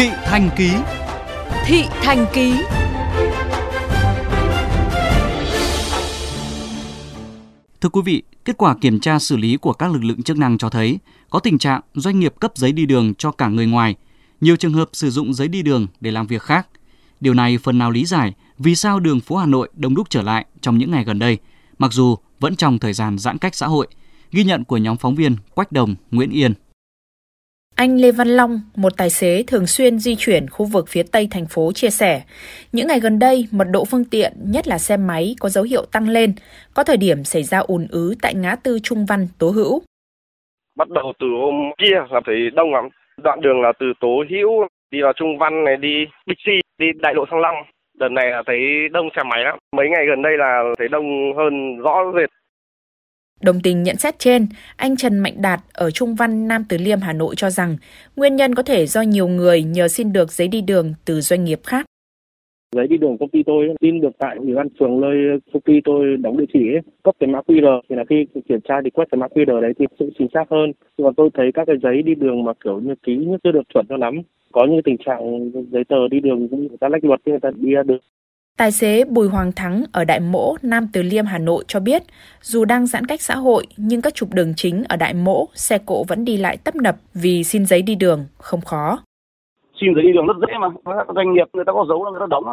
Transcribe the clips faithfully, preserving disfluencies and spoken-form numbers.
Thị Thanh Ký. Thị Thanh Ký. Thưa quý vị, kết quả kiểm tra xử lý của các lực lượng chức năng cho thấy có tình trạng doanh nghiệp cấp giấy đi đường cho cả người ngoài, nhiều trường hợp sử dụng giấy đi đường để làm việc khác. Điều này phần nào lý giải vì sao đường phố Hà Nội đông đúc trở lại trong những ngày gần đây, mặc dù vẫn trong thời gian giãn cách xã hội. Ghi nhận của nhóm phóng viên Quách Đồng, Nguyễn Yên. Anh Lê Văn Long, một tài xế thường xuyên di chuyển khu vực phía Tây thành phố chia sẻ, những ngày gần đây mật độ phương tiện, nhất là xe máy có dấu hiệu tăng lên, có thời điểm xảy ra ùn ứ tại ngã tư Trung Văn, Tố Hữu. Bắt đầu từ hôm kia là thấy đông lắm, đoạn đường là từ Tố Hữu đi vào Trung Văn này, đi Bixi, đi đại lộ Thăng Long, đợt này là thấy đông xe máy lắm, mấy ngày gần đây là thấy đông hơn rõ rệt. Đồng tình nhận xét trên, anh Trần Mạnh Đạt ở Trung Văn, Nam Từ Liêm, Hà Nội cho rằng nguyên nhân có thể do nhiều người nhờ xin được giấy đi đường từ doanh nghiệp khác. Giấy đi đường công ty tôi xin được tại ủy ban phường nơi công ty tôi đóng địa chỉ ấy, cấp cái mã quy rờ thì là khi kiểm tra thì quét cái mã quy rờ đấy thì sự chính xác hơn. Còn tôi thấy các cái giấy đi đường mà kiểu như ký như chưa được chuẩn cho lắm, có những tình trạng giấy tờ đi đường cũng người ta lách luật, người ta đi ra được. Tài xế Bùi Hoàng Thắng ở Đại Mỗ, Nam Từ Liêm, Hà Nội cho biết, dù đang giãn cách xã hội nhưng các trục đường chính ở Đại Mỗ, xe cộ vẫn đi lại tấp nập vì xin giấy đi đường không khó. Xin giấy đi đường rất dễ mà, doanh nghiệp người ta có dấu là người ta đóng mà.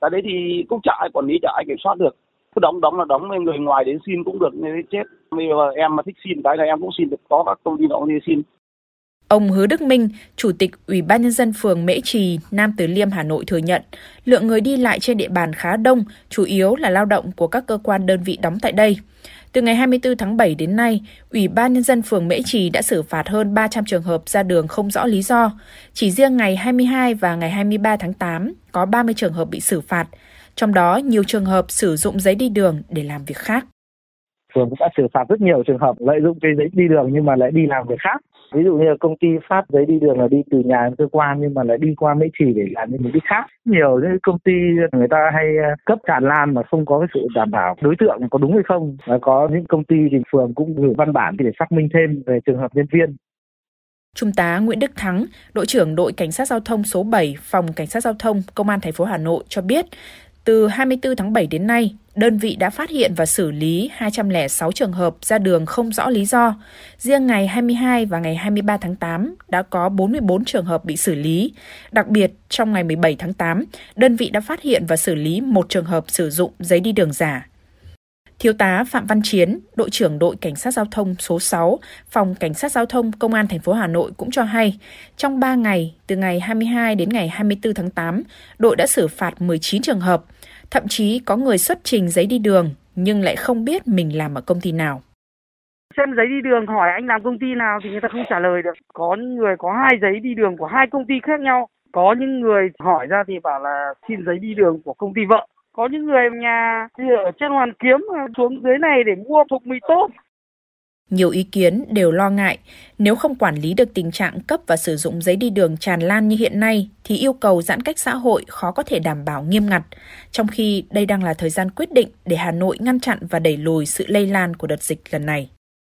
Tại đấy thì cũng chả ai quản lý, chả ai kiểm soát được. Cứ đóng đóng là đóng, người ngoài đến xin cũng được, nên chết. Bây giờ em mà thích xin cái này em cũng xin được, có các công ty nó đi xin. Ông Hứa Đức Minh, Chủ tịch Ủy ban Nhân dân phường Mễ Trì, Nam Từ Liêm, Hà Nội thừa nhận, lượng người đi lại trên địa bàn khá đông, chủ yếu là lao động của các cơ quan đơn vị đóng tại đây. Từ ngày hai mươi tư tháng bảy đến nay, Ủy ban Nhân dân phường Mễ Trì đã xử phạt hơn ba trăm trường hợp ra đường không rõ lý do. Chỉ riêng ngày hai mươi hai và ngày hai mươi ba tháng tám có ba mươi trường hợp bị xử phạt, trong đó nhiều trường hợp sử dụng giấy đi đường để làm việc khác. Phường cũng đã xử phạt rất nhiều trường hợp lợi dụng cái giấy đi đường nhưng mà lại đi làm việc khác. Ví dụ như là công ty phát giấy đi đường là đi từ nhà đến cơ quan nhưng mà lại đi qua Mễ Trì để làm những cái khác. Nhiều những công ty người ta hay cấp tràn lan mà không có cái sự đảm bảo đối tượng có đúng hay không. Và có những công ty thì phường cũng gửi văn bản để xác minh thêm về trường hợp nhân viên. Trung tá Nguyễn Đức Thắng, đội trưởng đội cảnh sát giao thông số bảy, phòng cảnh sát giao thông, công an thành phố Hà Nội cho biết, từ hai mươi tư tháng bảy đến nay, đơn vị đã phát hiện và xử lý hai trăm lẻ sáu trường hợp ra đường không rõ lý do. Riêng ngày hai mươi hai và ngày hai mươi ba tháng tám đã có bốn mươi tư trường hợp bị xử lý. Đặc biệt, trong ngày mười bảy tháng tám, đơn vị đã phát hiện và xử lý một trường hợp sử dụng giấy đi đường giả. Thiếu tá Phạm Văn Chiến, đội trưởng đội cảnh sát giao thông số sáu, phòng cảnh sát giao thông công an thành phố Hà Nội cũng cho hay, trong ba ngày, từ ngày hai mươi hai đến ngày hai mươi tư tháng tám, đội đã xử phạt mười chín trường hợp, thậm chí có người xuất trình giấy đi đường nhưng lại không biết mình làm ở công ty nào. Xem giấy đi đường hỏi anh làm công ty nào thì người ta không trả lời được. Có người có hai giấy đi đường của hai công ty khác nhau, có những người hỏi ra thì bảo là xin giấy đi đường của công ty vợ. Có những người nhà ở trên Hoàn Kiếm xuống dưới này để mua thục mì tôm. Nhiều ý kiến đều lo ngại, nếu không quản lý được tình trạng cấp và sử dụng giấy đi đường tràn lan như hiện nay, thì yêu cầu giãn cách xã hội khó có thể đảm bảo nghiêm ngặt, trong khi đây đang là thời gian quyết định để Hà Nội ngăn chặn và đẩy lùi sự lây lan của đợt dịch lần này.